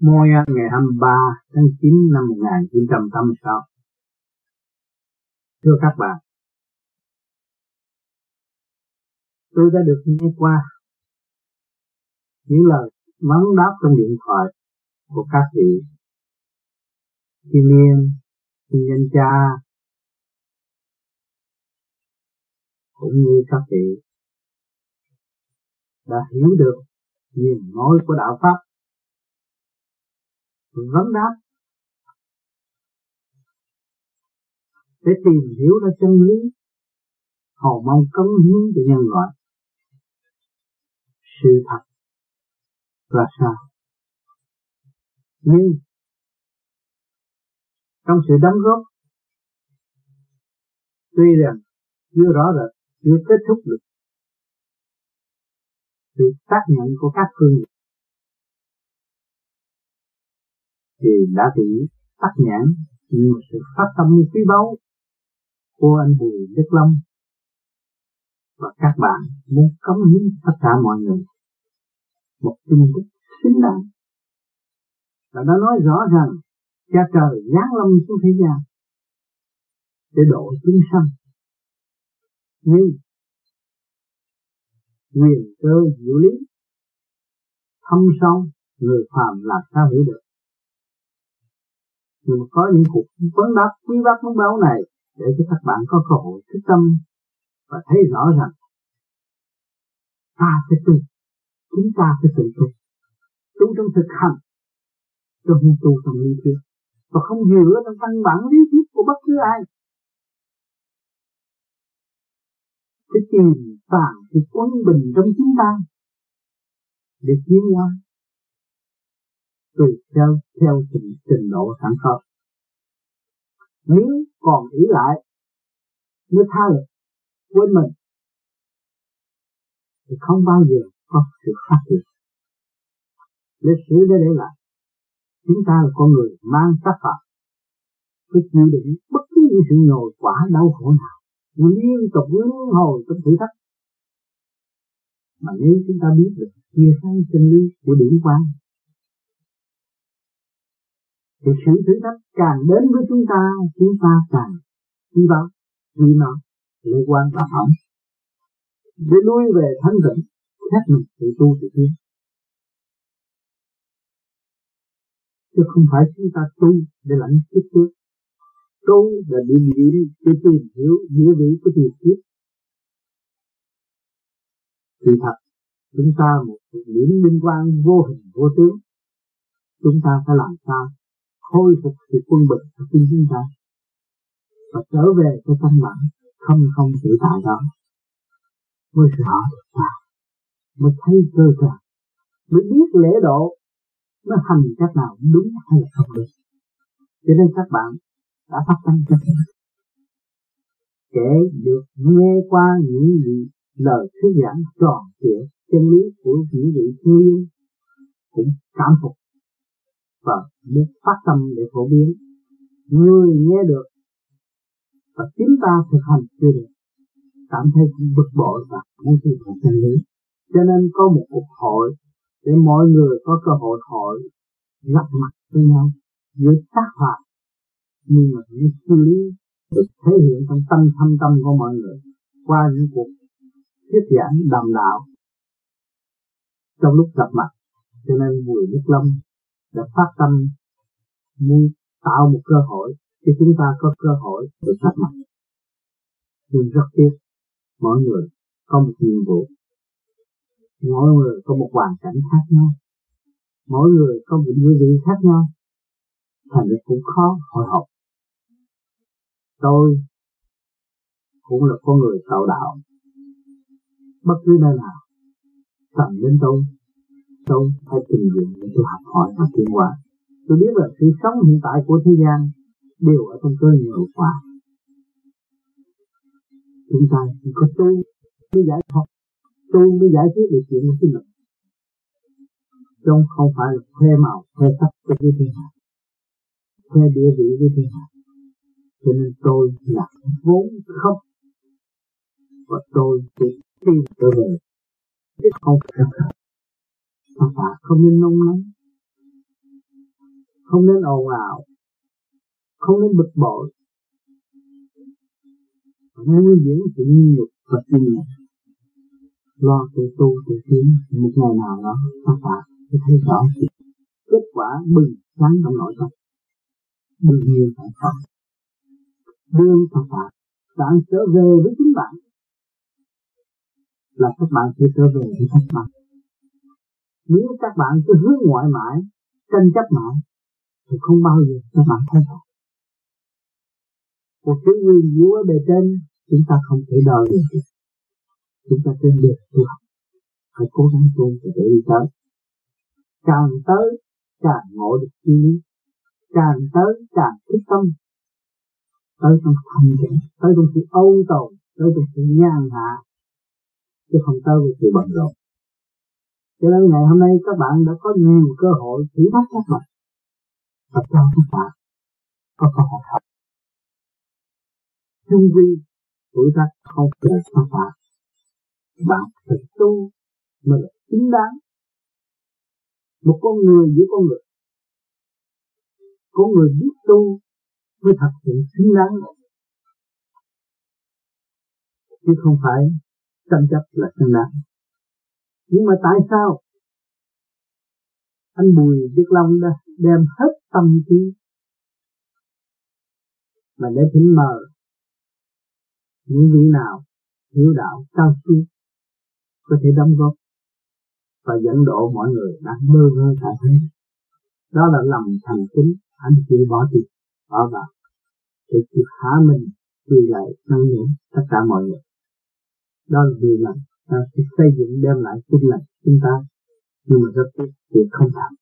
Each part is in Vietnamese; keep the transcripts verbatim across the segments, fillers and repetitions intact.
Montreal ngày hai mươi ba tháng chín năm một nghìn chín trăm tám mươi sáu. Thưa các bạn, tôi đã được nghe qua những lời vấn đáp trong điện thoại của các vị thiên nhiên, thiên nhân cha cũng như các vị đã hiểu được niềm nói của đạo pháp. Vấn đáp để tìm hiểu ra chân lý, họ mong cống hiến cho nhân loại. Sự thật là sao? Nhưng trong sự đóng góp, tuy rằng chưa rõ rệt, chưa kết thúc được sự xác nhận của các phương diện, thì đã bị tắc nhãn, nhưng sự phát tâm quý báu của anh Bùi Đức Long và các bạn muốn cống hiến tất cả mọi người một tin tức xứng đáng. Và nó nói rõ rằng Cha Trời giáng lâm xuống thế gian để độ chúng sanh, nhưng quyền cơ diệu lý thâm sâu người phàm làm sao hiểu được. Nhưng mà có những cuộc vấn đáp quý báu vấn báo này để cho các bạn có cơ hội thức tâm và thấy rõ rằng ta phải tu, chúng ta phải tự tu, tu trong thực hành, tu không tu trong lý thuyết, và không hiểu trong căn bản lý thuyết của bất cứ ai. Cái tìm tàng cái quân bình trong chúng ta để chiến nhau tùy theo theo trình trình độ sẵn có. Nếu còn ý lại, nếu tha lực quên mình thì không bao giờ có sự phát triển. Lịch sử đã để lại chúng ta là con người mang sắc phạm, cái chịu đựng bất cứ những sự nhồi quả đau khổ nào, liên tục liên hồi trong thử thách. Mà nếu chúng ta biết được chia sẻ chân lý của điển quang thì sự thử thách càng đến với chúng ta, chúng ta càng hy vọng, hy vọng, lệ quan và hỏng để lui về thanh tịnh, khép mình tự tu tự tiến, chứ không phải chúng ta tu để lãnh kiếp trước, tu là để hiểu, để tìm hiểu nghĩa lý của tiền kiếp. Thì thật, chúng ta một điểm liên quan vô hình vô tướng, chúng ta phải làm sao khôi phục sự quân bình của chúng ta và trở về cái căn bản không không tự tại đó, mới rõ được ta, mới thấy cơ trời, mới biết lễ độ, mới hành cách nào đúng hay là không đúng. Cho nên các bạn đã phát tâm cho mình kể được nghe qua những gì lời thuyết giảng tròn trịa chân lý của những vị thiên nhiên cũng cảm phục và biết phát tâm để phổ biến. Người nghe được và chúng ta thực hành chưa được, cảm thấy cũng bực bội và muốn tìm hiểu chân lý. Cho nên có một cuộc hội để mọi người có cơ hội hội gặp mặt với nhau giữa tác hoạt, nhưng mà những suy lý được thể hiện trong tâm thâm tâm của mọi người qua những cuộc thuyết giảng đàm đạo trong lúc gặp mặt. Cho nên Bùi Đức Long đã phát tâm muốn tạo một cơ hội để chúng ta có cơ hội được gặp mặt. Nhưng rất tiếc, mỗi người có một nhiệm vụ, mỗi người có một hoàn cảnh khác nhau, mỗi người có một địa vị khác nhau, thành ra cũng khó hội họp. Tôi cũng là con người tạo đạo, bất cứ nơi nào cần đến tôi, tôi phải tình nguyện để tôi học hỏi và tiến hóa. Tôi biết là sự sống hiện tại của thế gian đều ở trong cơ nghiệp quả. Chúng ta chỉ có tu mới giải thoát, tu mới giải quyết được chuyện của chính mình, chứ không phải là khoe màu, khoe sắc của thiên hạ, khoe địa vị của thiên hạ. Cho nên tôi là vốn không, và tôi chỉ tìm trở về, chứ không phải. Các bạn không nên nôn nóng, không nên ồn ào, không nên bực bội, nuôi dưỡng sự nhu nhược và tin niệm, lo tự tu tự tiến, một ngày nào đó ta phải thấy rõ kết quả bình sáng trong nội tâm, bình yên tại Phật, đương Phật Pháp, bạn trở về với chính bạn, là các bạn sẽ trở về với các bạn. Nếu các bạn cứ hướng ngoại mãi, tranh chấp mãi, thì không bao giờ các bạn thay đổi. Một cái nguyên vũ ở bề trên, chúng ta không thể đòi được. Chúng ta trên được tu học, phải cố gắng tu để đi tới. Càng tới, càng ngộ được chi lý, càng tới, càng thích tâm. Tới trong thanh tịnh, tới trong sự ôn tồn, tới trong sự nhàn hạ, chứ không tới với sự bận rộn. Cho nên ngày hôm nay các bạn đã có nhiều cơ hội thử thách các bạn và cho các bạn có cơ hội học. Chung quy, tuổi tác không thể các bạn. Bạn phải tu mà là chính đáng. Một con người giữa con người, có người biết tu mới thật sự chính đáng, chứ không phải tranh chấp là chính đáng. Nhưng mà tại sao anh Bùi Viết Long đã đem hết tâm trí mà để thỉnh mời những vị nào hiểu đạo cao siêu có thể đóng góp và dẫn độ mọi người đang bơ vơ tại thế? Đó là lòng thành kính, anh chị bỏ tiền bỏ vào để kịp há mình vì lại năng lượng tất cả mọi người. Đó là vì là ta sẽ xây dựng đem lại tinh lành chúng ta, nhưng mà rất tiếc thì không làm.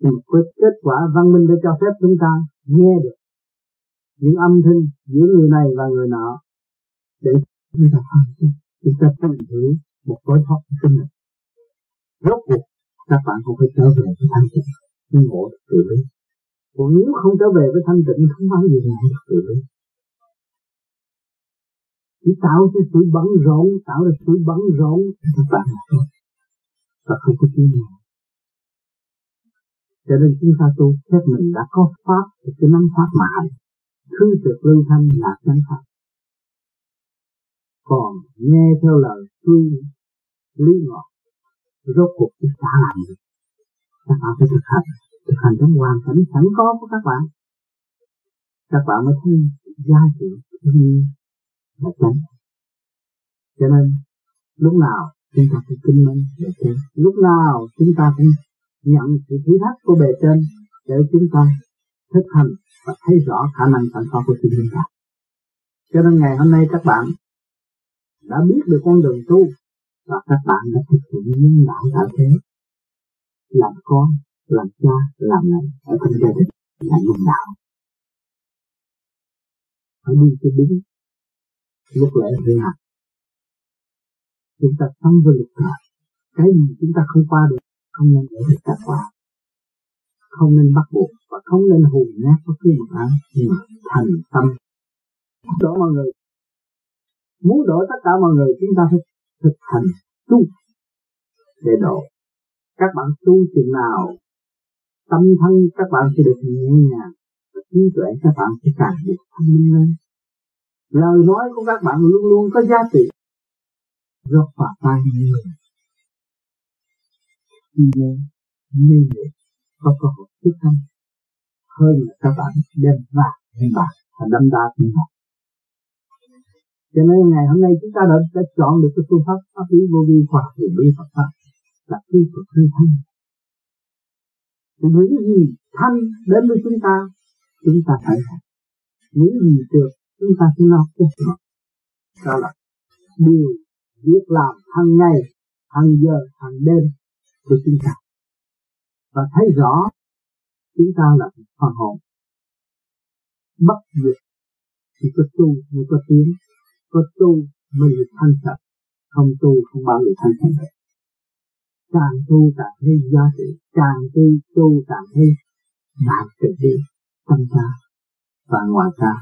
Nhưng mà kết quả văn minh đã cho phép chúng ta nghe được những âm thanh giữa người này và người nọ để chúng ta hoàn chúng ta tìm hiểu một lối thoát tinh lành. Rốt cuộc các bạn cũng phải trở về với thanh tịnh, nhưng ngộ được tự lý. Còn nếu không trở về với thanh tịnh không bao giờ ngộ được tự lý. Chỉ tạo ra sự bận rộn, tạo ra sự bận rộn cho các bạn thôi, và không có chi nào. Cho nên chúng ta tu xét mình đã có pháp thì cứ nắm pháp mà hành, khư trực lương thanh là chánh pháp. Còn nghe theo lời suy lý ngọt, rốt cuộc chúng ta làm gì? Các bạn phải thực hành, thực hành đến hoàn cảnh sẵn có của các bạn, các bạn mới thấy giá trị như là tránh. Cho nên lúc nào chúng ta cũng kinh minh bề trên, lúc nào chúng ta cũng nhận sự thử thách của bề trên để chúng ta thực hành và thấy rõ khả năng sẵn có của chính chúng ta. Cho nên ngày hôm nay các bạn đã biết được con đường tu và các bạn đã thực hiện nhân đạo tạo thế, làm con, làm cha, làm mẹ ở trong gia đình là nhân đạo, phải đi cho đúng. Luật lệ hiện hành, chúng ta sống với luật trời. Cái gì chúng ta không qua được, không nên để người ta qua, không nên bắt buộc và không nên hù nhát bất cứ một ai, nhưng mà thành tâm. Đó mọi người, muốn đổi tất cả mọi người chúng ta phải thực hành tu để đổi. Các bạn tu chừng nào, tâm thân các bạn sẽ được nhẹ nhàng và trí tuệ các bạn sẽ càng được thông minh lên. Lời nói của các bạn luôn luôn có giá trị, rất phạt tai người. Tuy nhiên, như vậy có cơ hội thức tâm hơn là các bạn đem vàng lên bạc và đâm đa tiền bạc. Cho nên ngày hôm nay chúng ta đã, đã chọn được cái phương pháp pháp lý vô vi khoa học huyền bí Phật pháp là phương pháp thanh thanh. Những gì thanh đến với chúng ta, chúng ta phải làm. Những gì được chúng ta sẽ lo cho nó. Đó là điều biết làm hàng ngày, hàng giờ, hàng đêm của chúng ta. Và thấy rõ chúng ta là phần hồn bất diệt. Chỉ có tu mới có tiếng, có tu mới được thanh sạch, không tu không bao giờ thanh sạch được. Càng tu càng thấy giá trị, càng tu tu càng thấy đạt được đi tâm ta và ngoài ta,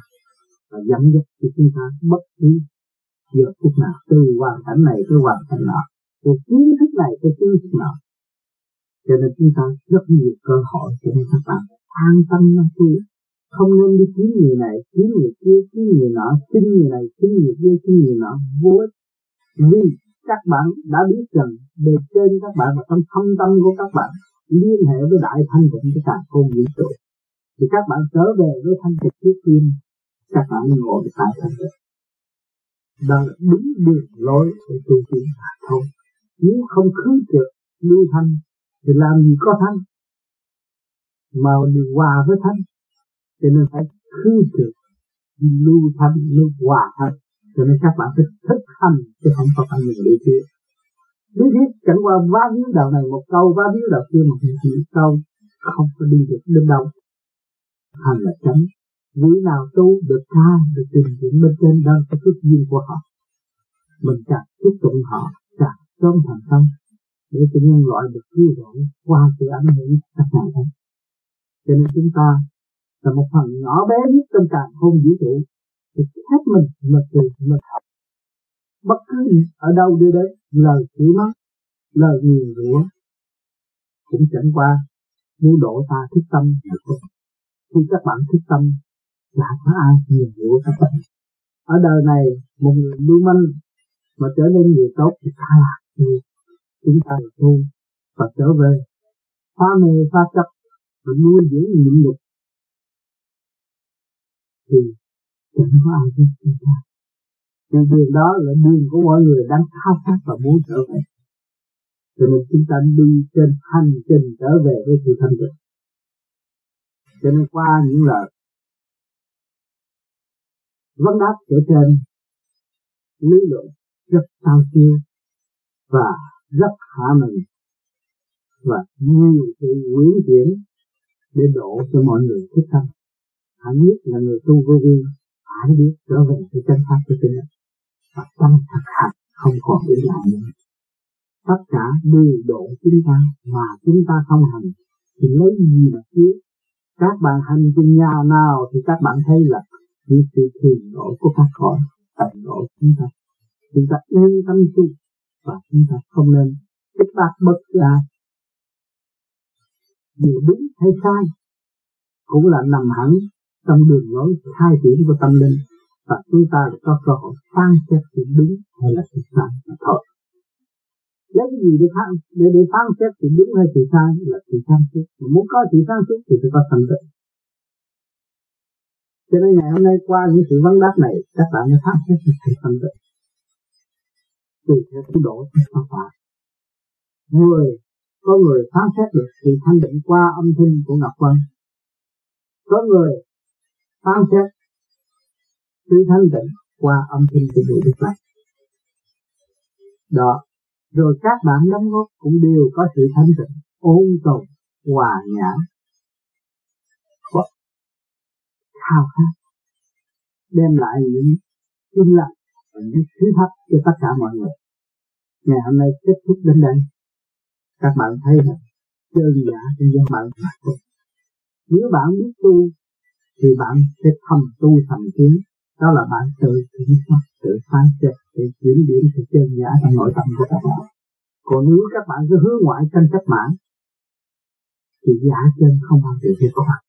và dẫn dắt cho chúng ta bất cứ giờ phút nào, từ hoàn cảnh này tới hoàn cảnh nọ, từ kiến thức này tới kiến thức nọ. Cho nên chúng ta rất nhiều cơ hội cho các bạn an tâm nó tu, không nên đi kiếm người này, kiếm người kia, kiếm người nọ, xin người này, xin người kia, xin người nọ, vô ích. Vì các bạn đã biết rằng bề trên các bạn và trong thâm tâm của các bạn liên hệ với đại thanh tịnh của cả không vũ trụ, thì các bạn trở về với thanh tịnh trước tiên, các bạn ngồi tại thanh tịnh. Đó là đúng đường lối để tu tiến mà thôi. Nếu không khứ trượt lưu thanh thì làm gì có thanh, mà điều hòa với thanh, cho nên phải khứ trượt lưu thanh, lưu hòa thanh. Cho nên các bạn phải thức hành chứ không có phải những lý thuyết. Lý thuyết chẳng qua vá víu đạo này một câu, vá víu đạo kia một câu, không có đi được đến đâu. Hành là chánh. Vì nào tu được tha, được trình diễn bên trên đó là phước duyên của họ. Mình càng tiếp cận họ, càng sớm thành tâm để cho nhân loại được cứu rỗi qua sự ảnh hưởng các nạn nhân. Cho nên chúng ta là một phần nhỏ bé biết trong càng không vũ trụ, thì hết mình là từ mình học. Bất cứ ở đâu đưa đến lời chỉ mắng, lời nguyền rủa cũng chẳng qua muốn độ ta thức tâm là không. Khi các bạn thức tâm là có ai nguyền rủa các bạn. Ở đời này một người lưu manh mà trở nên người tốt thì ta là người, chúng ta là ngu và trở về phá mê phá chấp và nuôi dưỡng nhịn nhục thì chẳng có ai biết chúng ta. Nên đường đó là đường của mọi người đang khao khát và muốn trở về. Cho nên chúng ta đi trên hành trình trở về với sự thanh tịnh. Cho nên qua những lời vấn đáp kể trên, lý luận rất cao siêu và rất hạ mình và nhiều sự quyến chuyển để độ cho mọi người thức tâm. Hẳn nhất là người tu vô vi phải biết trở về sự chân pháp của chính mình và tâm thật hành, không còn để lại nữa. Tất cả đều độ chúng ta mà chúng ta không hành thì lấy gì mà cứu? Các bạn hành trên nhà nào thì các bạn thấy là vì sự thường độ của các cõi tận độ chúng ta, chúng ta yên tâm tu và chúng ta không nên kích bác bất cứ ai. Điều đúng hay sai cũng là nằm hẳn trong đường lối khai triển của tâm linh và chúng ta có cơ hội phán xét sự đúng hay là sự sai mà thôi. Lấy cái gì để phán để để phán xét sự đúng hay sự sai là sự sáng suốt. Mà muốn có sự sáng suốt thì phải có tâm tịnh. Cho nên ngày hôm nay qua những sự vấn đáp này, các bạn đã phán xét sự tâm tịnh. Từ theo cái độ của các bạn, người có người phán xét được sự thanh định qua âm thanh của Ngọc Vân, có người phán xét sự thanh tịnh qua âm thanh của người Đức Phật. Đó, rồi các bạn đóng góp cũng đều có sự thanh tịnh, ôn tồn, hòa nhã, khao khát, đem lại những tin lặng và những thứ thấp cho tất cả mọi người. Ngày hôm nay kết thúc đến đây, các bạn thấy là chơi giả trong dân bạn mà thôi. Nếu bạn biết tu thì bạn sẽ thầm tu thành kiến, đó là bạn tự kiểm soát, tự phán xét, tự kiểm điểm sự chơi giả trong nội tâm của các bạn. Còn nếu các bạn cứ hướng ngoại tranh chấp mãn thì giả trên không bao giờ sẽ có mặt.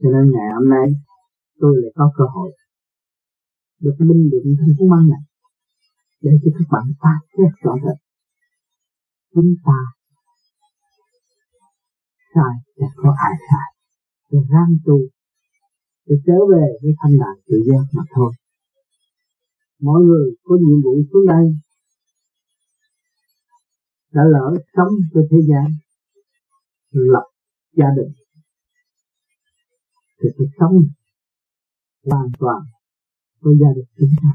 Cho nên ngày hôm nay tôi lại có cơ hội được minh định thân của mang này để cho các bạn ta xét rõ rệt chúng ta sai sẽ có ai sai, để ráng tu để trở về với thanh đàn tự giác mà thôi. Mọi người có nhiệm vụ xuống đây đã lỡ sống với thế gian, lập gia đình thì phải sống hoàn toàn với gia đình chúng ta,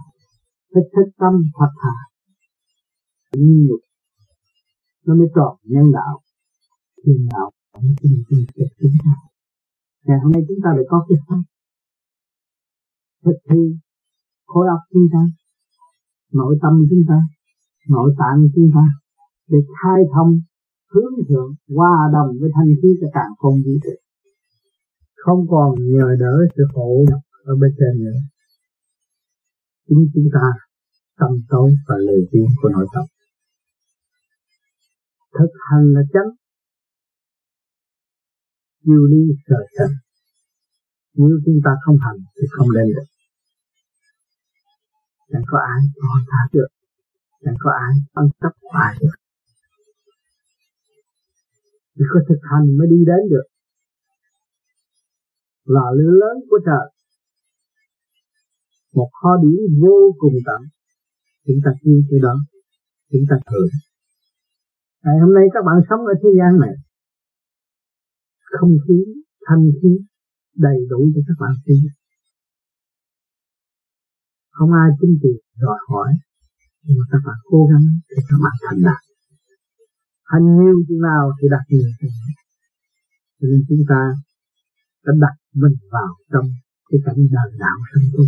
phải thức tâm thật thà, nhịn nhục, nó mới tròn nhân đạo, nhân đạo mới tin tin được chúng ta. Ngày hôm nay chúng ta phải có cái tâm thực thi khối óc chúng ta, nội tâm chúng ta, nội tạng chúng ta để khai thông hướng thượng hòa đồng với thanh khí cho càng không vũ trụ. Không còn nhờ đỡ sự khổ nhập ở bên trên nữa. Chính chúng ta tâm tối và lời tiên của nội tâm. Thực hành là chánh. yêu lý trời cảnh. Nếu chúng ta không hành thì không lên được. Chẳng có ai hoàn tha được, chẳng có ai ăn cắp hoài được. Chỉ có thực hành mới đi đến được. Là lửa lớn của trời, một kho điển vô cùng tận. Chúng ta tin từ đó, chúng ta hưởng. Ngày hôm nay các bạn sống ở thế gian này, không khí, thanh khí đầy đủ cho các bạn tin. Không ai tin từ đòi hỏi, nhưng mà các bạn cố gắng để các bạn thành đạt. Hành nhiều chừng nào thì đạt nhiều chừng nào. Cho nên chúng ta đã đặt mình vào trong cái cảnh đời đạo sanh tu.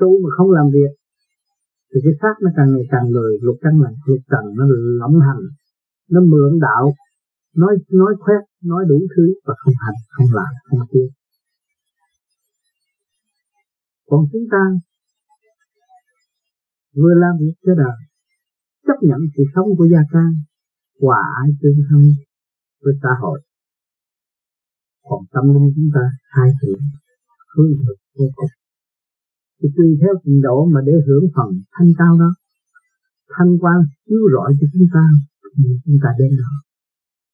Tu mà không làm việc thì cái xác nó càng ngày càng lười, lục căn là lục trần nó lỏng hành, nó mượn đạo, nói nói khoét, nói đủ thứ và không hành, không làm, không tiêu. Còn chúng ta vừa làm việc cho đời, chấp nhận sự sống của gia can, hòa ái tương thân với xã hội. Còn tâm linh chúng ta hai chữ hướng được vô cùng. Thì tùy theo trình độ mà để hưởng phần thanh cao đó, thanh quan chiếu rọi cho chúng ta, thì chúng ta đến đó.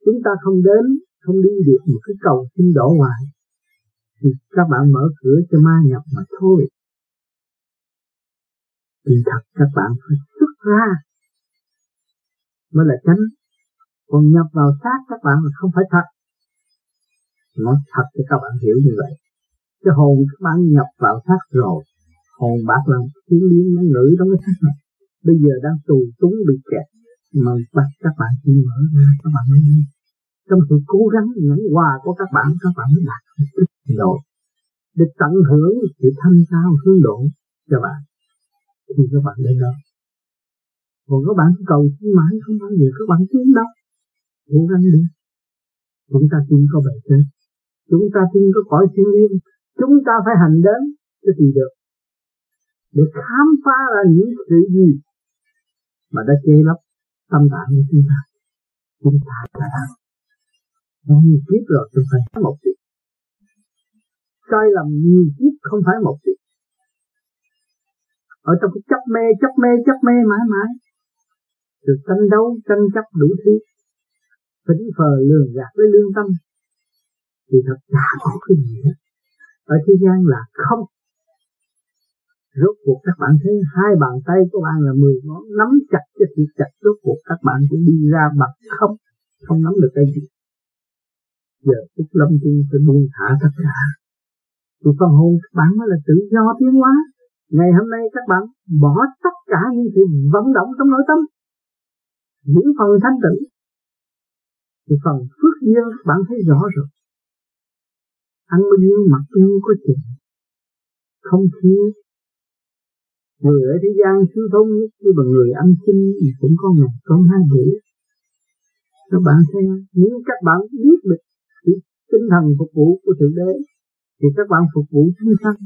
Chúng ta không đến, không đi được một cái cầu xin đổ hoài, thì các bạn mở cửa cho ma nhập mà thôi. Thì thật các bạn phải xuất ra mới là chánh. Còn nhập vào xác các bạn là không phải thật. Nói thật cho các bạn hiểu như vậy. Cái hồn các bạn nhập vào xác rồi, hồn bạc làm tiếng liếng nó ngữ đó mới xác này. Bây giờ đang tù túng bị kẹt, mà bắt các bạn chỉ mở ra, các bạn mới đi. Trong sự cố gắng nhẫn hòa của các bạn, các bạn mới đạt được trình độ để tận hưởng sự thanh cao hướng độ cho bạn, thì các bạn đến đó. Còn các bạn cầu xin mãi không bao giờ các bạn tiến đâu. Cố gắng đi. Chúng ta tin có bề trên, chúng ta tin có cõi siêu nhiên, chúng ta phải hành đến cái gì được để khám phá ra những sự gì mà đã che lấp tâm tạng của chúng ta. Chúng ta đã làm nhiều kiếp rồi, không phải một kiếp sai lầm, nhiều kiếp không phải một kiếp ở trong cái chấp mê, chấp mê, chấp mê mãi mãi, được tranh đấu, tranh chấp đủ thứ, phỉnh phờ lường gạt với lương tâm, thì thật ra có cái gì hết. Ở thế gian là không. Rốt cuộc các bạn thấy hai bàn tay của bạn là mười ngón nắm chặt cái thịt chặt, rốt cuộc các bạn cũng đi ra bằng không, không nắm được cái gì. Giờ Phúc Lâm tôi phải buông thả tất cả. Tụi con hồn các bạn mới là tự do tiến hóa. Ngày hôm nay các bạn bỏ tất cả những sự vận động trong nội tâm, những phần thanh tịnh, thì phần phước duyên các bạn thấy rõ rồi. Ăn bao nhiêu mặc bao nhiêu có chuyện, không thiếu. Người ở thế gian thiếu thốn nhất như bằng người ăn xin thì cũng có ngày có hai bữa. Các bạn thấy, nếu các bạn biết được cái tinh thần phục vụ của Thượng Đế thì các bạn phục vụ chúng sanh.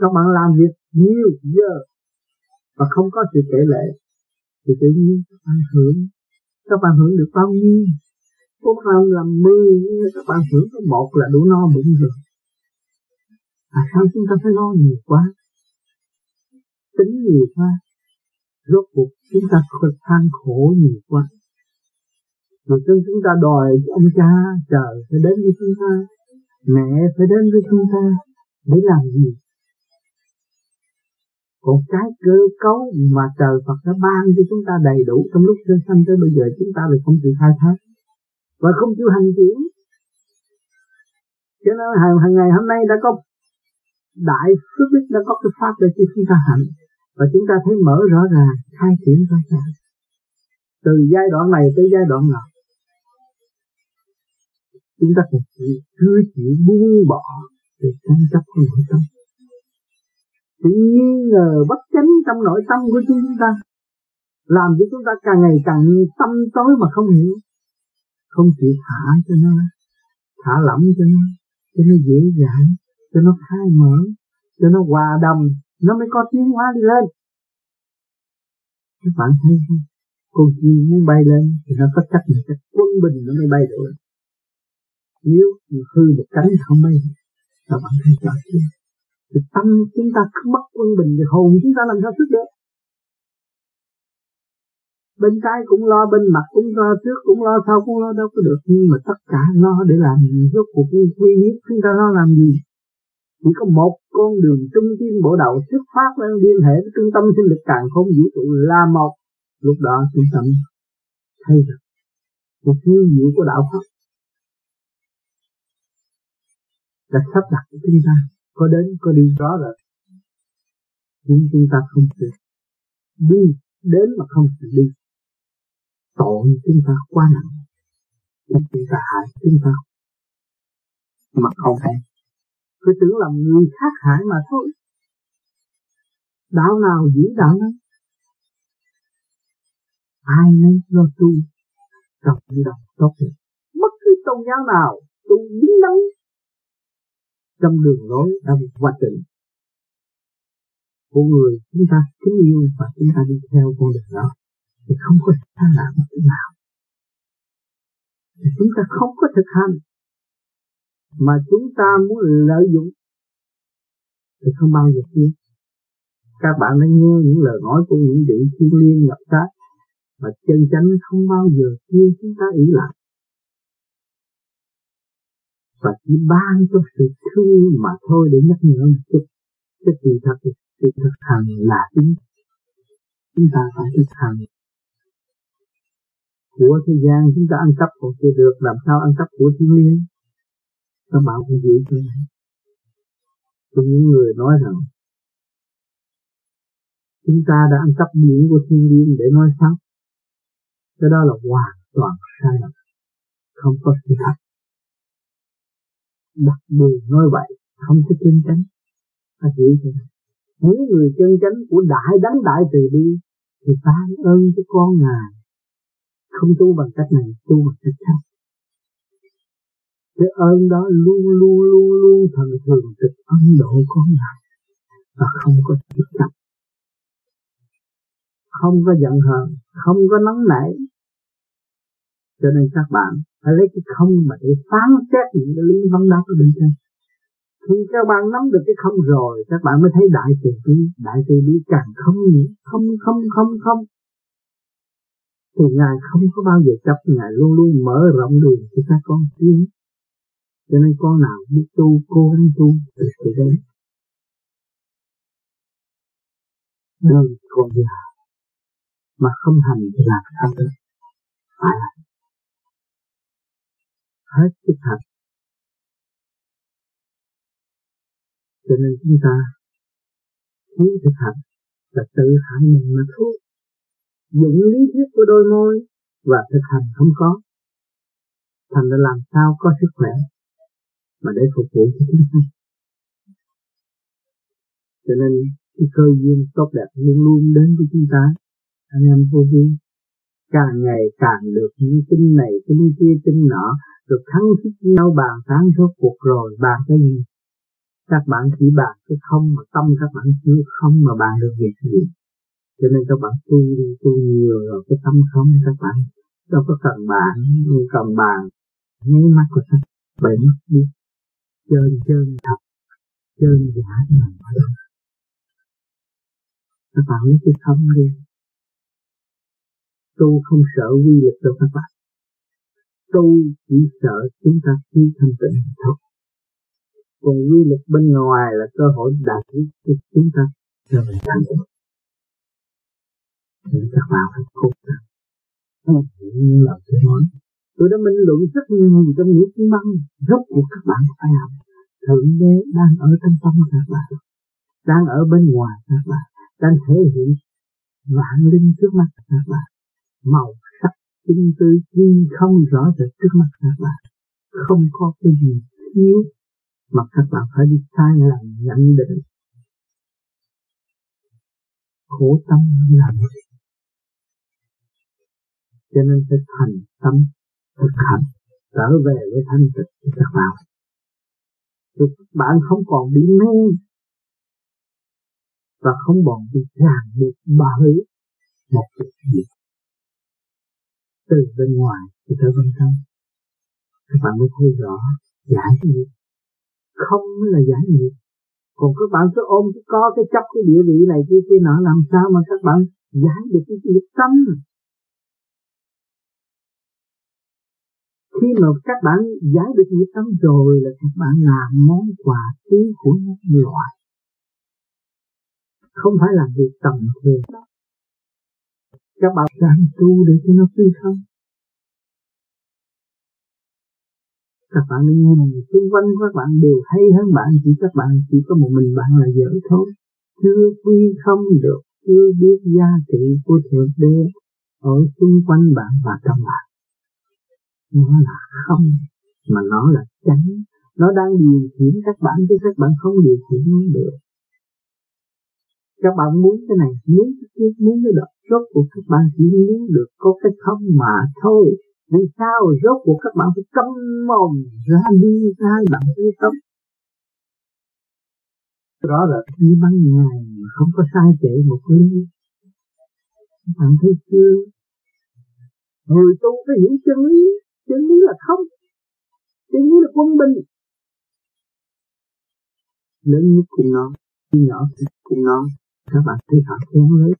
Các bạn làm việc nhiều giờ và không có sự kể lệ thì tự nhiên các bạn hưởng. Các bạn hưởng được bao nhiêu? Có bạn làm mười, các bạn hưởng có một là đủ no bụng rồi. À sao chúng ta phải no nhiều quá, tính nhiều quá, rốt cuộc chúng ta cực than khổ nhiều quá. Rồi chúng ta đòi ông cha trời phải đến với chúng ta, mẹ phải đến với chúng ta để làm gì? Còn cái cơ cấu mà trời Phật đã ban cho chúng ta đầy đủ trong lúc sơ sanh tới bây giờ chúng ta lại không chịu khai thác và không chịu hành chuyển. Cho nên hàng ngày hôm nay đã có đại phước đức, đã có cái pháp để cho chúng ta hành và chúng ta thấy mở rõ ràng khai triển ra từ giai đoạn này tới giai đoạn nào. Chúng ta phải chịu, chưa chịu buông bỏ để tranh chấp của nội tâm, tự nghi ngờ bất chánh trong nội tâm của chúng ta, làm cho chúng ta càng ngày càng tâm tối mà không hiểu, không chịu thả cho nó, thả lỏng cho nó, cho nó dễ dàng, cho nó khai mở, cho nó hòa đồng, nó mới có tiến hóa đi lên. Các bạn thấy không? Con chim muốn bay lên thì nó có cách, cách quân bình nó mới bay được. yếu, nhiều hư một cánh không bay. Là bạn thấy trò kia. Thì tâm chúng ta cứ bất quân bình thì hồn chúng ta làm sao thức được. Bên trái cũng lo, bên mặt cũng lo, trước cũng lo, sau cũng lo, đâu có được. Nhưng mà tất cả lo để làm gì, rốt cuộc quy nhất chúng ta lo làm gì. Chỉ có một con đường trung tâm bộ đầu xuất phát lên liên hệ với trung tâm sinh lực càng không vũ trụ là một. Lúc đó trung tâm thấy được một thứ dữ của đạo Pháp đã sắp đặt của chúng ta, có đến có đi rõ rồi. Nhưng chúng ta không được đi đến mà không được đi, tội chúng ta quá nặng, chúng ta hại chúng ta mà không phải. Cứ tưởng là người khác hại mà thôi. Đạo nào giữ đạo đó, ai nấy lo tu trong những đạo tốt đẹp. Bất cứ tôn giáo nào tu đứng đắn trong đường lối đã bị hoạch định của người, chúng ta kính yêu và chúng ta đi theo con đường đó thì không có ta làm thế nào. Thì chúng ta không có thực hành mà chúng ta muốn lợi dụng thì không bao giờ kia. Các bạn đã nghe những lời nói của những vị thiên liêng nhập sát mà chân chánh không bao giờ kia chúng ta ý lại. Và chỉ ban cho sự thương mà thôi để nhắc nhở một chút. Cái sự thật, sự thực hành là chính. Chúng ta phải thực hành. Của thế gian chúng ta ăn cắp còn chưa được, làm sao ăn cắp của thiên liêng. Các bạn cũng giữ cho này. Có những người nói rằng chúng ta đã ăn cắp biển của thiên nhiên để nói xấu. Cái đó là hoàn toàn sai lầm, không có sự thật. Đặc biệt nói vậy không có chân chánh. Ta giữ cho này. Những người chân chánh của đại đấng đại từ bi thì ban ơn cho con Ngài. Không tu bằng cách này, tu bằng cách khác. Cái ơn đó luôn luôn luôn luôn thần thường trực ân độ con Ngài và không có chấp chấp, không có giận hờn, không có nóng nảy. Cho nên các bạn phải lấy cái không mà để phán xét những cái lý không đáng ở bên trên. Khi các bạn nắm được cái không rồi, các bạn mới thấy đại từ bi, đại từ bi càng không những không không không không. Thì Ngài không có bao giờ chấp, Ngài luôn luôn mở rộng đường cho các con tiến. Cho nên con nào biết tu, cô gắng tu từ từ đấy. Đời còn dài mà không hành thì làm sao được? Phải hành. Hết sức hành. Cho nên chúng ta muốn thực hành là tự hại mình mà thôi. Dụng lý thuyết của đôi môi và thực hành không có, thành ra làm sao có sức khỏe mà để phục vụ cho chúng ta. Cho nên cái cơ duyên tốt đẹp luôn luôn đến với chúng ta. Anh em vô vi càng ngày càng được những tin này tin kia tin nọ, được thắng thức nhau bàn tán rốt cuộc rồi bàn cái gì? Các bạn chỉ bàn cái không mà tâm các bạn chưa không mà bàn được việc gì. Cho nên các bạn tu đi tu nhiều rồi cái tâm không các bạn đâu có cần bàn, cần bàn nháy mắt của các bạn mất đi. Chơn chơn thật, chơn giả làm ở đâu. Các bạn lấy cái không đi. Tu không sợ quy lực đâu các bạn. Tu chỉ sợ chúng ta khi thanh tịnh thôi. Còn quy lực bên ngoài là cơ hội đạt được cho chúng ta trở về thanh tịnh. Thì các bạn phải cố gắng. Những lời tôi nói, tôi đã minh luận rất nhiều trong những kinh băng. Rốt cuộc các bạn phải học. Thượng đế đang ở trong tâm các bạn, đang ở bên ngoài các bạn, đang thể hiện vạn linh trước mắt các bạn. Màu sắc tinh tư duy không rõ rệt trước mắt các bạn. Không có cái gì thiếu mà các bạn phải đi sai lầm nhận định. Khổ tâm làm gì? Cho nên phải thành tâm thực hành trở về với thanh tịnh cho các bạn. Thì các bạn không còn bị mê và không còn bị ràng buộc bởi một cái gì từ bên ngoài thì tới bên trong. các bạn mới thấy rõ giải nghiệp không mới là giải nghiệp. Còn các bạn cứ ôm cái có cái chấp cái địa vị này kia kia nọ, làm sao mà các bạn giải được cái nghiệp tâm? Khi mà các bạn giải được nghiệp tâm rồi là các bạn làm món quà quý của nhân loại, không phải làm việc tầm thường. Các bạn đang tu để cho nó phi không? Các bạn nghe nghe người xung quanh của các bạn đều hay hơn bạn, chỉ các bạn chỉ có một mình bạn là dở thôi. Chưa quy không được, chưa biết giá trị của Thượng Đế ở xung quanh bạn và trong bạn. Nó là không, mà nó là tránh. Nó đang điều khiển các bạn chứ các bạn không điều khiển nó được. Các bạn muốn cái này, muốn cái kia, muốn cái đó, rốt cuộc các bạn chỉ muốn được có cái không mà thôi. Vì sao rốt cuộc các bạn phải câm mồm ra đi ra đậm cái tâm? Rõ là đi ban ngày mà không có sai trễ một ly. Các bạn thấy chưa? Người tu phải hiểu chân lý, chân lý là không, chân lý là quân bình. Lớn nhất cùng nó, nhỏ nhất cùng nó, các bạn thấy họ khéo lấy.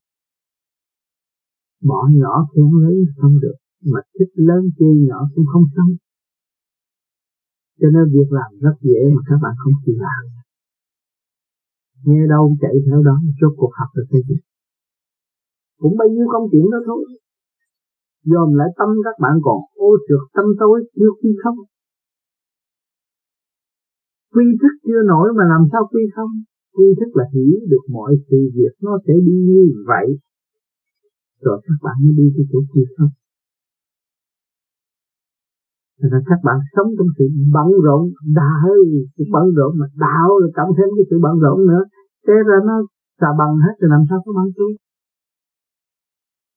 Bỏ nhỏ khéo lấy không được, mà thích lớn kia nhỏ cũng không xong. Cho nên việc làm rất dễ mà các bạn không chịu làm. Nghe đâu chạy theo đó, rốt cuộc học được cái gì? Cũng bao nhiêu công chuyện đó thôi. Dòm lại tâm các bạn còn ô trượt tâm tối, chưa quy không. Quy thức chưa nổi mà làm sao quy không? Quy thức là hiểu được mọi sự việc nó sẽ đi như vậy. Rồi các bạn mới đi cái chỗ quy không. Là các bạn sống trong sự bận rộn, đà hơi sự bận rộn mà đạo là cộng thêm cái sự bận rộn nữa, thế ra nó xà bằng hết rồi làm sao có bạn tu?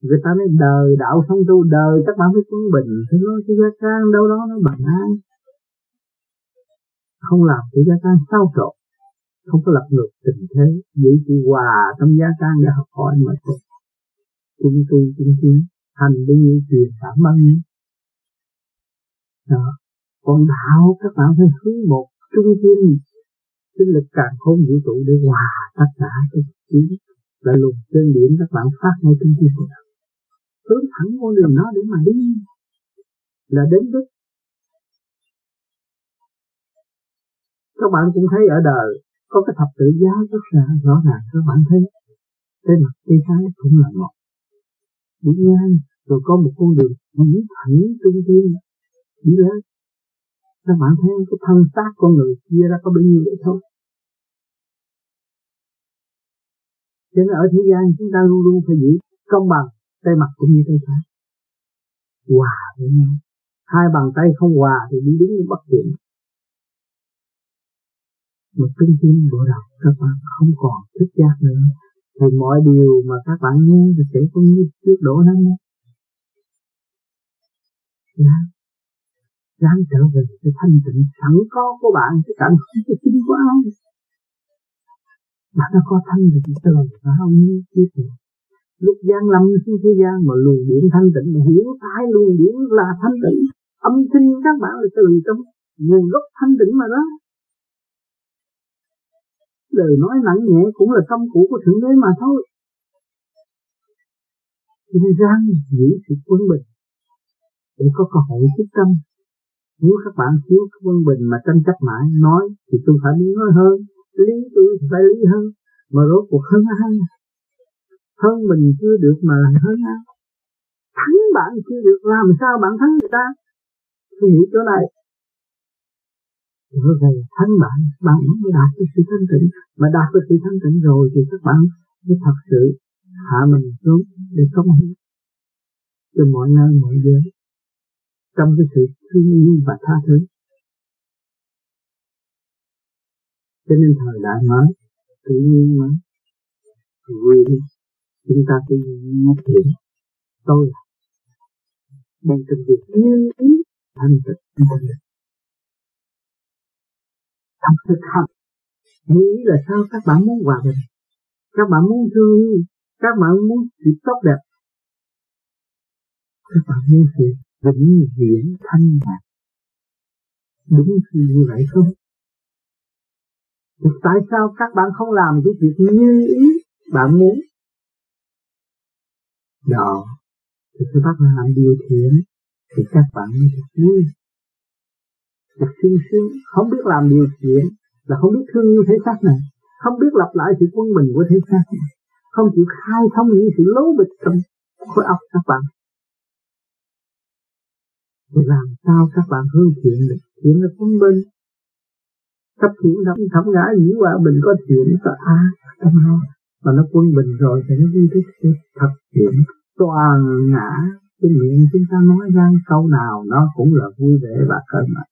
Người ta nói đời đạo không tu, đời các bạn mới quân bình, thì nói cái gia trang đâu đó nó bằng an, không làm cái gia trang sao trộn, không có lập ngược tình thế, vậy thì hòa trong gia trang đã học hỏi mọi thứ, chúng tu chúng tiến, hành bao nhiêu truyền cảm bao nhiêu. Đó. Còn đạo các bạn phải hướng một trung tâm tinh lực càng không vũ trụ để hòa tất cả các kiến là luồng chân điển các bạn phát ngay trên kia của đạo, hướng thẳng con đường nó để mà đi là đến đích. Các bạn cũng thấy ở đời có cái thập tự giá rất là rõ ràng, các bạn thấy trên mặt cây trái cũng là một đi ngang rồi có một con đường hướng thẳng trung tâm đi lên. Các bạn thấy cái thân xác con người kia ra có bao nhiêu vậy thôi. Cho nên ở thế gian chúng ta luôn luôn phải giữ công bằng, tay mặt cũng như tay trái, hòa với nhau. Hai bàn tay không hòa thì đi đứng như bất tiện. Mà trung tâm bộ đạo các bạn không còn thích giác nữa, thì mọi điều mà các bạn nghe thì sẽ không như trước đổ nó nữa. Dạ. Ráng trở về cái thanh tịnh sẵn có của bạn, cái cảm hứng cái chính của ai. Bạn đã có thanh tịnh từ và không như kia rồi. Lúc gian lâm xuống thế gian mà luồng điển thanh tịnh, mà hiểu tại luồng điển là thanh tịnh. Âm sinh các bạn là từ trong nguồn gốc thanh tịnh mà đó. Lời nói nặng nhẹ cũng là công cụ của Thượng Đế mà thôi. Cho nên ráng giữ sự quân bình để có cơ hội tiếp tâm. Nếu các bạn thiếu quân bình mà tranh chấp mãi, nói thì tôi phải biết nói hơn, lý tôi phải lý hơn, mà rốt cuộc hơn ai? Hơn mình chưa được mà làm hơn ai? Thắng bạn chưa được, làm sao bạn thắng người ta? Tôi hiểu chỗ này. Rồi này thắng bạn, bạn mới đạt được sự thanh tịnh, mà đạt được sự thanh tịnh rồi thì các bạn mới thật sự hạ mình xuống để công hiến cho mọi nơi mọi giới. Trong cái sự thương yêu và tha thứ. Cho nên thời đại mới, tự nhiên mới, vui đi, chúng ta tự nhiên ngốc hiểu, tôi là, đang cần việc nghiên cứu, thành tựu năng lực. Trong thực hành, nghĩ là sao các bạn muốn hòa bình, các bạn muốn thương yêu, các bạn muốn sự tốt đẹp, các bạn muốn sự vĩnh viễn thanh nhạc đúng như vậy không? Tại sao các bạn không làm cái việc như ý bạn muốn? Đó, thì các bạn làm điều thiện thì các bạn mới được vui, được sung sướng. Không biết làm điều thiện là không biết thương yêu thể xác này, không biết lặp lại sự quân bình của thể xác này, không chịu khai thông những sự lố bịch trong khối óc các bạn. Thì làm sao các bạn hướng thiện được? Thiện là quân bình, thấp thiện thấm thấm ngã dĩ hòa bình, có thiện có ác trong đó, mà nó quân bình rồi thì nó đi tới cái thật thiện toàn ngã. Cái miệng chúng ta nói ra câu nào nó cũng là vui vẻ và cởi mở.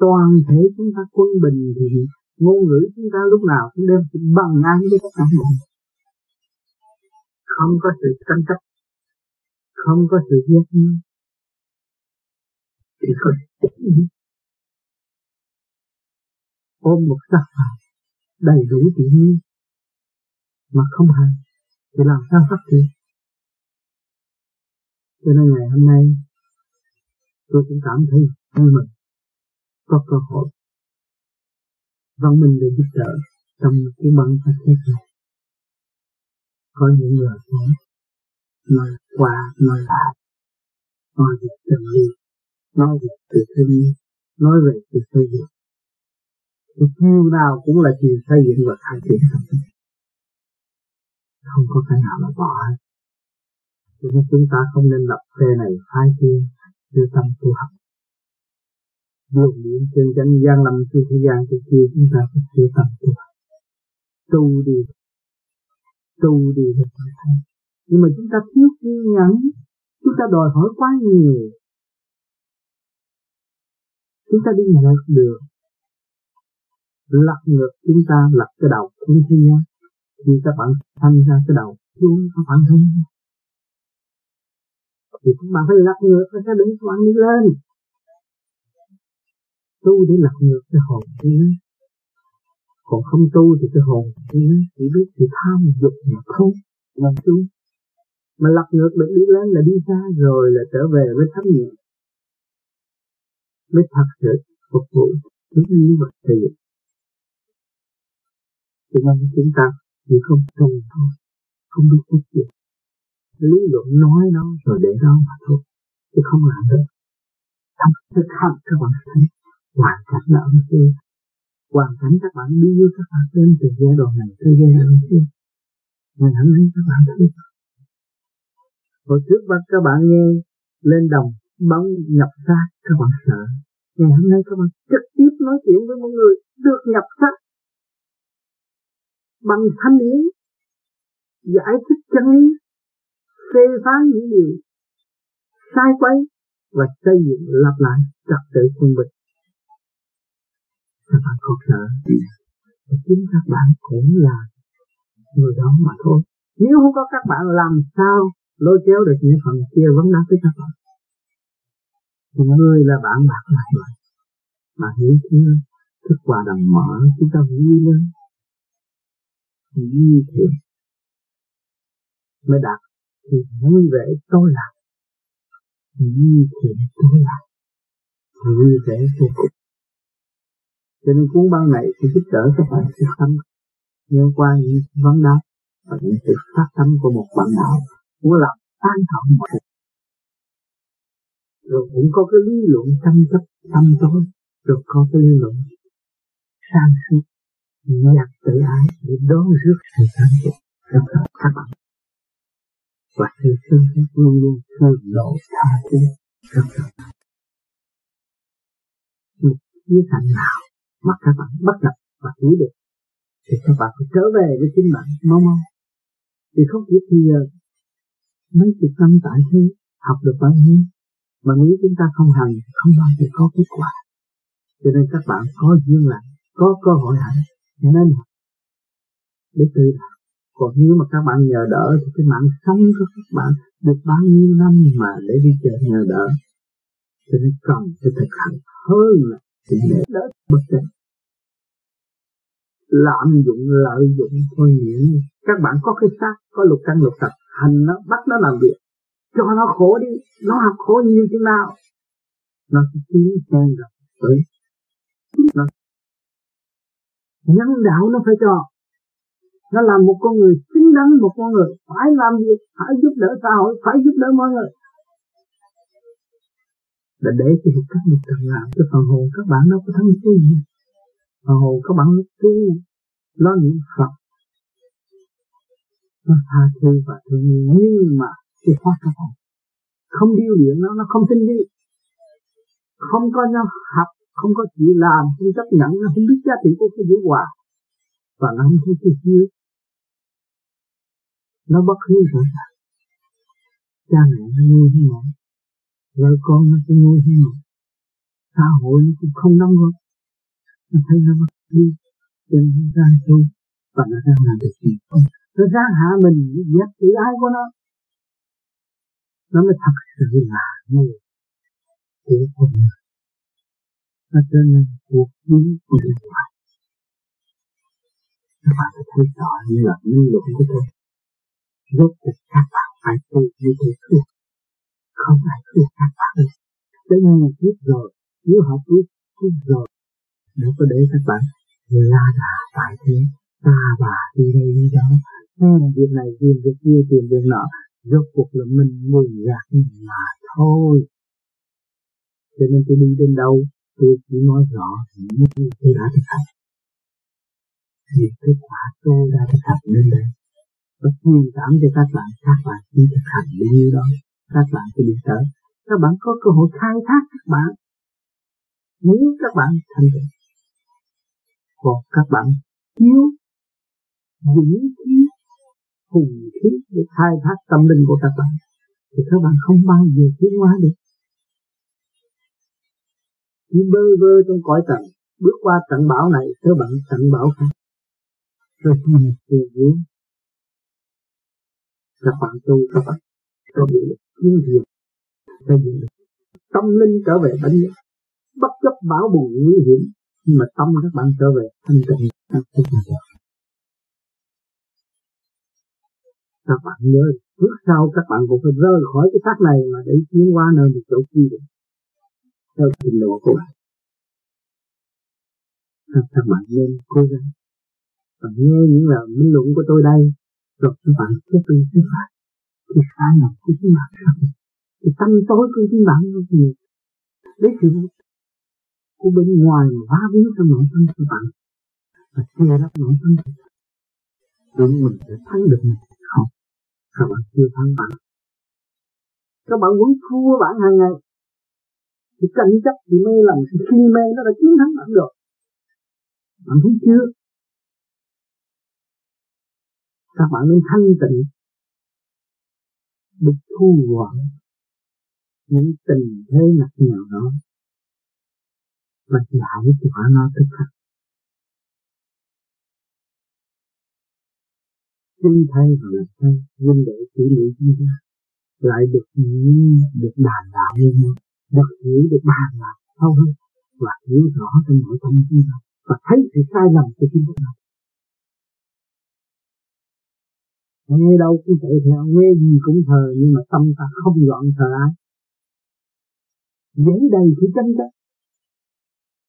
Toàn thể chúng ta quân bình thì ngôn ngữ chúng ta lúc nào cũng đem sự bằng an với các bạn, không có sự tranh chấp, không có sự ghét nhau, chỉ có ôm một sắc vào đầy đủ tự nhiên mà không hành thì làm sao phát triển. Cho nên ngày hôm nay tôi cũng cảm thấy vui mừng có cơ hội văn minh được giúp đỡ trong cái băng phát xét này. Có những người nói nói qua nói lại, nói về tình yêu, nói về sự thương yêu, nói về sự xây dựng. Cái chiều nào cũng là chiều xây dựng và khai triển, không có cái nào là bỏ. Cho nên chúng ta không nên lập phe này phái kia, đưa tâm tu học. Luồng điện trên chánh gian lầm trên thế gian trên kia, chúng ta phải đưa tâm tu học. Tu đi, tu đi thì phải thay. Nhưng mà chúng ta thiếu kiên nhẫn, chúng ta đòi hỏi quá nhiều. Chúng ta đi ngược đường, lật ngược chúng ta, lật cái đầu xuống thế gian. Khi các bạn thanh ra cái đầu xuống, các bạn thanh ra. Thì các bạn phải lật ngược, các bạn đứng, các bạn đi lên. Tu để lật ngược cái hồn đi lên. Còn không tu thì cái hồn đi lên, chỉ biết thì tham dục mà không làm tu. Mà lật ngược được đi lên là đi ra rồi là trở về với thánh niệm, mới thật sự phục vụ đúng như vậy thì. Cho nên chúng ta chỉ không trông thôi, không biết cách gì. Lý luận nói nó rồi để đó mà thôi, chứ không làm được. Thật thực hành các bạn thấy, hoàn cảnh là ông sư. Hoàn cảnh các bạn đi với các bạn lên từ giai đoạn này tới giai đoạn kia. Ngày hôm nay các bạn thấy. Hồi trước các bạn nghe lên đồng bắn nhập xác các bạn sợ. Ngày hôm nay các bạn trực tiếp nói chuyện với một người được nhập xác. Bằng thanh lý, giải thích chân lý, phê phán những điều sai quấy và xây dựng lặp lại trật tự quân bình. Các bạn không sợ, chính các bạn cũng là người đó mà thôi. Nếu không có các bạn làm sao lôi kéo được những phần kia vấn đáp với các bạn. Người là bạn bạc lại mà, mà hiểu chưa? Thức quà đầm mở, chúng ta vui lên. Như thế mới đạt thì vui vẻ tôi làm, như thế tôi làm vui vẻ tôi cũng. Cho nên cuốn băng này sẽ giúp đỡ các bạn thực tâm liên quan những vấn đáp và những sự phát tâm của một bạn đạo muốn làm tan thở mọi thứ. Rồi cũng có cái lý luận tranh chấp tâm tối, rồi có cái lý luận sang suốt nhạc tự ái để đón rước sự sáng suốt trong lòng các bạn, và sự thương xót luôn luôn sôi nổi tha thiết trong lòng bạn. Một khía cạnh nào mà các bạn bắt gặp và hiểu được thì các bạn phải trở về với chính bạn mau mau, thì không chỉ thì mấy chục năm tại thế học được bao nhiêu mà nếu chúng ta không hành không bao giờ có kết quả. Cho nên các bạn có duyên lành, có cơ hội hành. Cho nên để tự làm. Còn nếu mà các bạn nhờ đỡ thì cái mạng sống của các bạn được bao nhiêu năm mà để đi chờ nhờ đỡ. Cho nên cần phải thực hành hơn là để đỡ bất chấp. Lạm dụng, lợi dụng thôi nhỉ. Các bạn có cái xác, có lục căn lục trần, hành nó, bắt nó làm việc, cho nó khổ đi, nó học khổ nhiều chừng nào. nó sẽ tiến sang gặp tới. Nó nhân đạo nó phải cho, nó làm một con người xứng đáng, một con người phải làm việc, phải giúp đỡ xã hội, phải giúp đỡ mọi người. Để để cho các bạn cần làm, cái phần hồn các bạn đâu có thắng cái gì. Phần hồn các bạn cứ lo niệm Phật, nó tha thứ và thương yêu, nhưng mà cái pháp các bạn không điêu luyện nó, nó không tin đi, không có nó học, không có chịu làm, không chấp nhận, nó không biết giá trị của cái giới hòa, và nó không thấy cái hiếu, nó bất hiếu rồi. Cha mẹ nó nuôi thế nào, rồi con nó cũng nuôi thế nào, xã hội nó cũng không đóng góp, nó thấy nó bất hiếu, cho nên nó ra thôi, và nó đang làm được gì không, nó ra hạ mình, giết tự ái của nó, nó mới thật sự là người của con người. Nó trở nên cuộc chiến của nhân loại. Các bạn phải thấy rõ như là lưu lượng của tôi. Rốt cuộc các bạn phải tự như thế thua, không phải thua các bạn. Cho nên là biết rồi, nếu họ biết, biết rồi, nếu có để các bạn la đà phải thế, ta bà đi đây đi đó, nên việc này, việc việc kia, việc việc nọ, rốt cuộc là mình ngồi gạt mà thôi. Cho nên tôi đi đến đâu, tôi chỉ nói rõ những gì tôi đã thực hành. Những kết quả tôi đã thực hành lên đây, bất nhiên cảm cho các bạn, các bạn chỉ thực hành đến như đó, các bạn sẽ đi tới. Các bạn có cơ hội khai thác các bạn, nếu các bạn thành tựu. Còn các bạn thiếu, dũng khí, hùng khí để khai thác tâm linh của các bạn, thì các bạn không bao giờ tiến hóa được. Chỉ bơ vơ trong cõi trần, bước qua trận bão này tới bận trận bão khác, rồi mình tự nhiên các bạn tu, các bạn có bị thiên thiệt, có bị tâm linh trở về bản nhất, bất chấp bão bùng nguy hiểm, nhưng mà tâm các bạn trở về thanh tịnh. Các bạn nhớ, trước sau các bạn cũng phải rơi khỏi cái xác này mà để tiến qua nơi một chỗ kia được. Theo trình độ của bạn, các bạn nên cố gắng và nghe những lời bình luận của tôi đây, rồi các bạn tiếp tục tiếp phát cái sai lầm của chính bạn, cái tâm tối của chính bạn rất nhiều, đấy sự của bên ngoài mà phá vỡ trong nội tâm của bạn và che lấp nội tâm của bạn, rồi mình sẽ thắng được mình không? Các bạn chưa thắng bạn, các bạn muốn thua bạn hàng ngày. Thì tranh chấp, thì mê lầm, thì khi mê nó đã chiến thắng bạn rồi. Bạn thấy chưa? Các bạn nên thanh tịnh được thu gọn những tình thế nặng nhọc đó và giải tỏa nó tức khắc. Xin thay và làm thay, dân để chỉ liệu như thế lại được được đàn đạo lên nhau. Đặc hiểu được bàn là sâu hơn và hiểu rõ trong nội tâm chúng ta và thấy sự sai lầm của chúng ta. Nghe đâu cũng chạy theo, nghe gì cũng thờ, nhưng mà tâm ta không dọn thờ ai. Giấy đầy sự tranh chấp,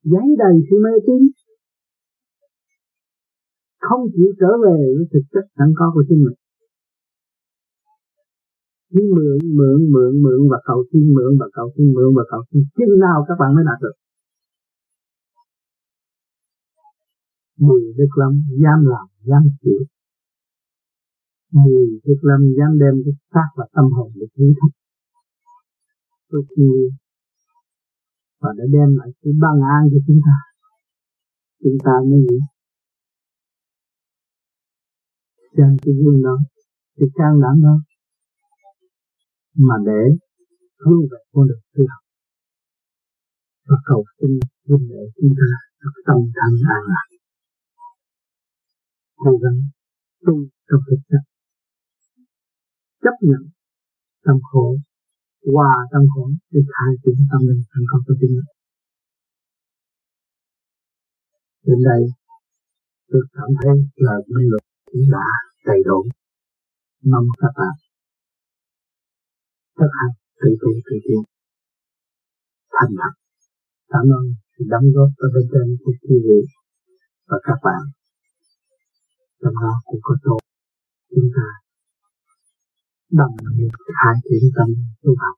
giấy đầy sự mê tín, không chịu trở về với thực chất sẵn có của chính mình. Chỉ mượn, mượn, mượn, mượn và cầu xin, mượn và cầu xin, mượn và cầu xin. Chừng nào các bạn mới đạt được? Mùi đức lắm, dám làm, dám chịu. Mùi đức lắm, dám đem cái xác và tâm hồn để cứu thấp. Tôi chịu và đã đem lại cái băng an cho chúng ta. Chúng ta mới nghĩ xem cái gương đó, cái trang đảm đó mà để hướng về con đường tu học và cầu xin huynh đệ chúng ta được tâm thanh an lạc, cố gắng tu trong thực chất, chấp nhận tâm khổ, hòa tâm khổ để khai triển tâm linh thành công của chính mình. Đến đây tôi cảm thấy là minh luật cũng đã đầy đủ, mong các bạn thực hành tự tu tự tiến. thành lập. Cảm ơn sự đóng góp ở bên trên của quý vị và các bạn. Trong đó cũng có tôi, chúng ta đồng nghiệp khai triển tâm tu học,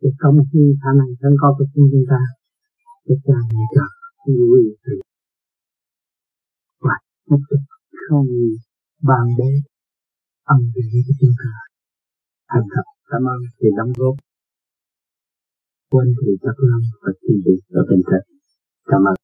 để công khi khả năng sẵn có của chúng ta, để ta ngày càng vui vẻ và tiếp tục không bàn đế âm về với chúng ta. Thành thật cảm ơn sự đóng góp của anh chị Pháp Lâm và chị Việt ở bên cạnh. Cảm ơn.